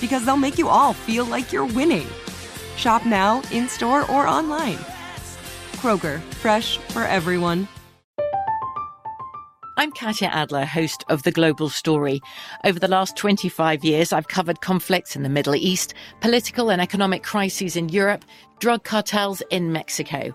because they'll make you all feel like you're winning. Shop now, in-store, or online. Kroger, fresh for everyone. I'm Katya Adler, host of The Global Story. Over the last 25 years, I've covered conflicts in the Middle East, political and economic crises in Europe, drug cartels in Mexico.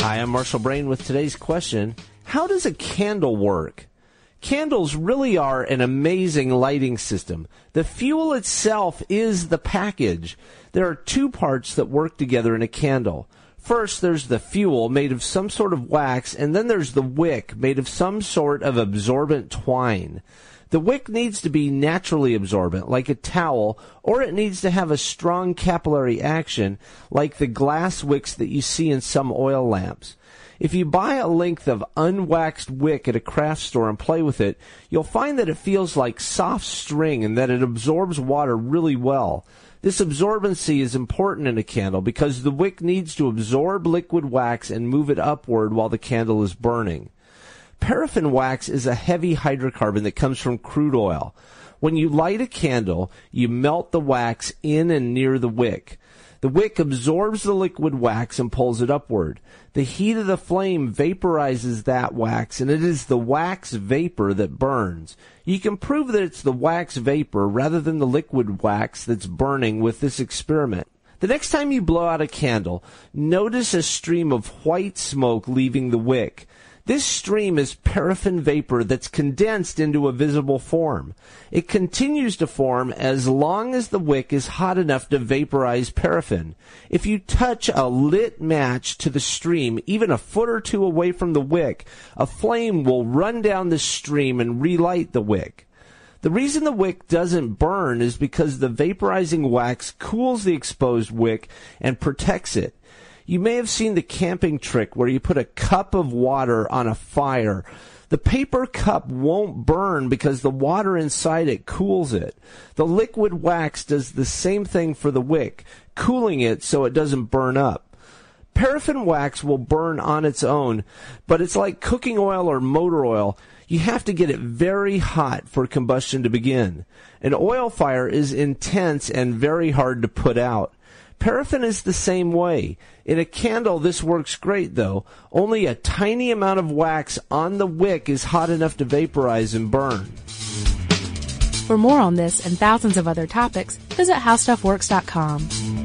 Hi, I'm Marshall Brain with today's question. How does a candle work? Candles really are an amazing lighting system. The fuel itself is the package. There are two parts that work together in a candle. First, there's the fuel made of some sort of wax, and then there's the wick made of some sort of absorbent twine. The wick needs to be naturally absorbent, like a towel, or it needs to have a strong capillary action, like the glass wicks that you see in some oil lamps. If you buy a length of unwaxed wick at a craft store and play with it, you'll find that it feels like soft string and that it absorbs water really well. This absorbency is important in a candle because the wick needs to absorb liquid wax and move it upward while the candle is burning. Paraffin wax is a heavy hydrocarbon that comes from crude oil. When you light a candle, you melt the wax in and near the wick. The wick absorbs the liquid wax and pulls it upward. The heat of the flame vaporizes that wax, and it is the wax vapor that burns. You can prove that it's the wax vapor rather than the liquid wax that's burning with this experiment. The next time you blow out a candle, notice a stream of white smoke leaving the wick. This stream is paraffin vapor that's condensed into a visible form. It continues to form as long as the wick is hot enough to vaporize paraffin. If you touch a lit match to the stream, even a foot or two away from the wick, a flame will run down the stream and relight the wick. The reason the wick doesn't burn is because the vaporizing wax cools the exposed wick and protects it. You may have seen the camping trick where you put a cup of water on a fire. The paper cup won't burn because the water inside it cools it. The liquid wax does the same thing for the wick, cooling it so it doesn't burn up. Paraffin wax will burn on its own, but it's like cooking oil or motor oil. You have to get it very hot for combustion to begin. An oil fire is intense and very hard to put out. Paraffin is the same way. In a candle, this works great, though. Only a tiny amount of wax on the wick is hot enough to vaporize and burn. For more on this and thousands of other topics, visit HowStuffWorks.com.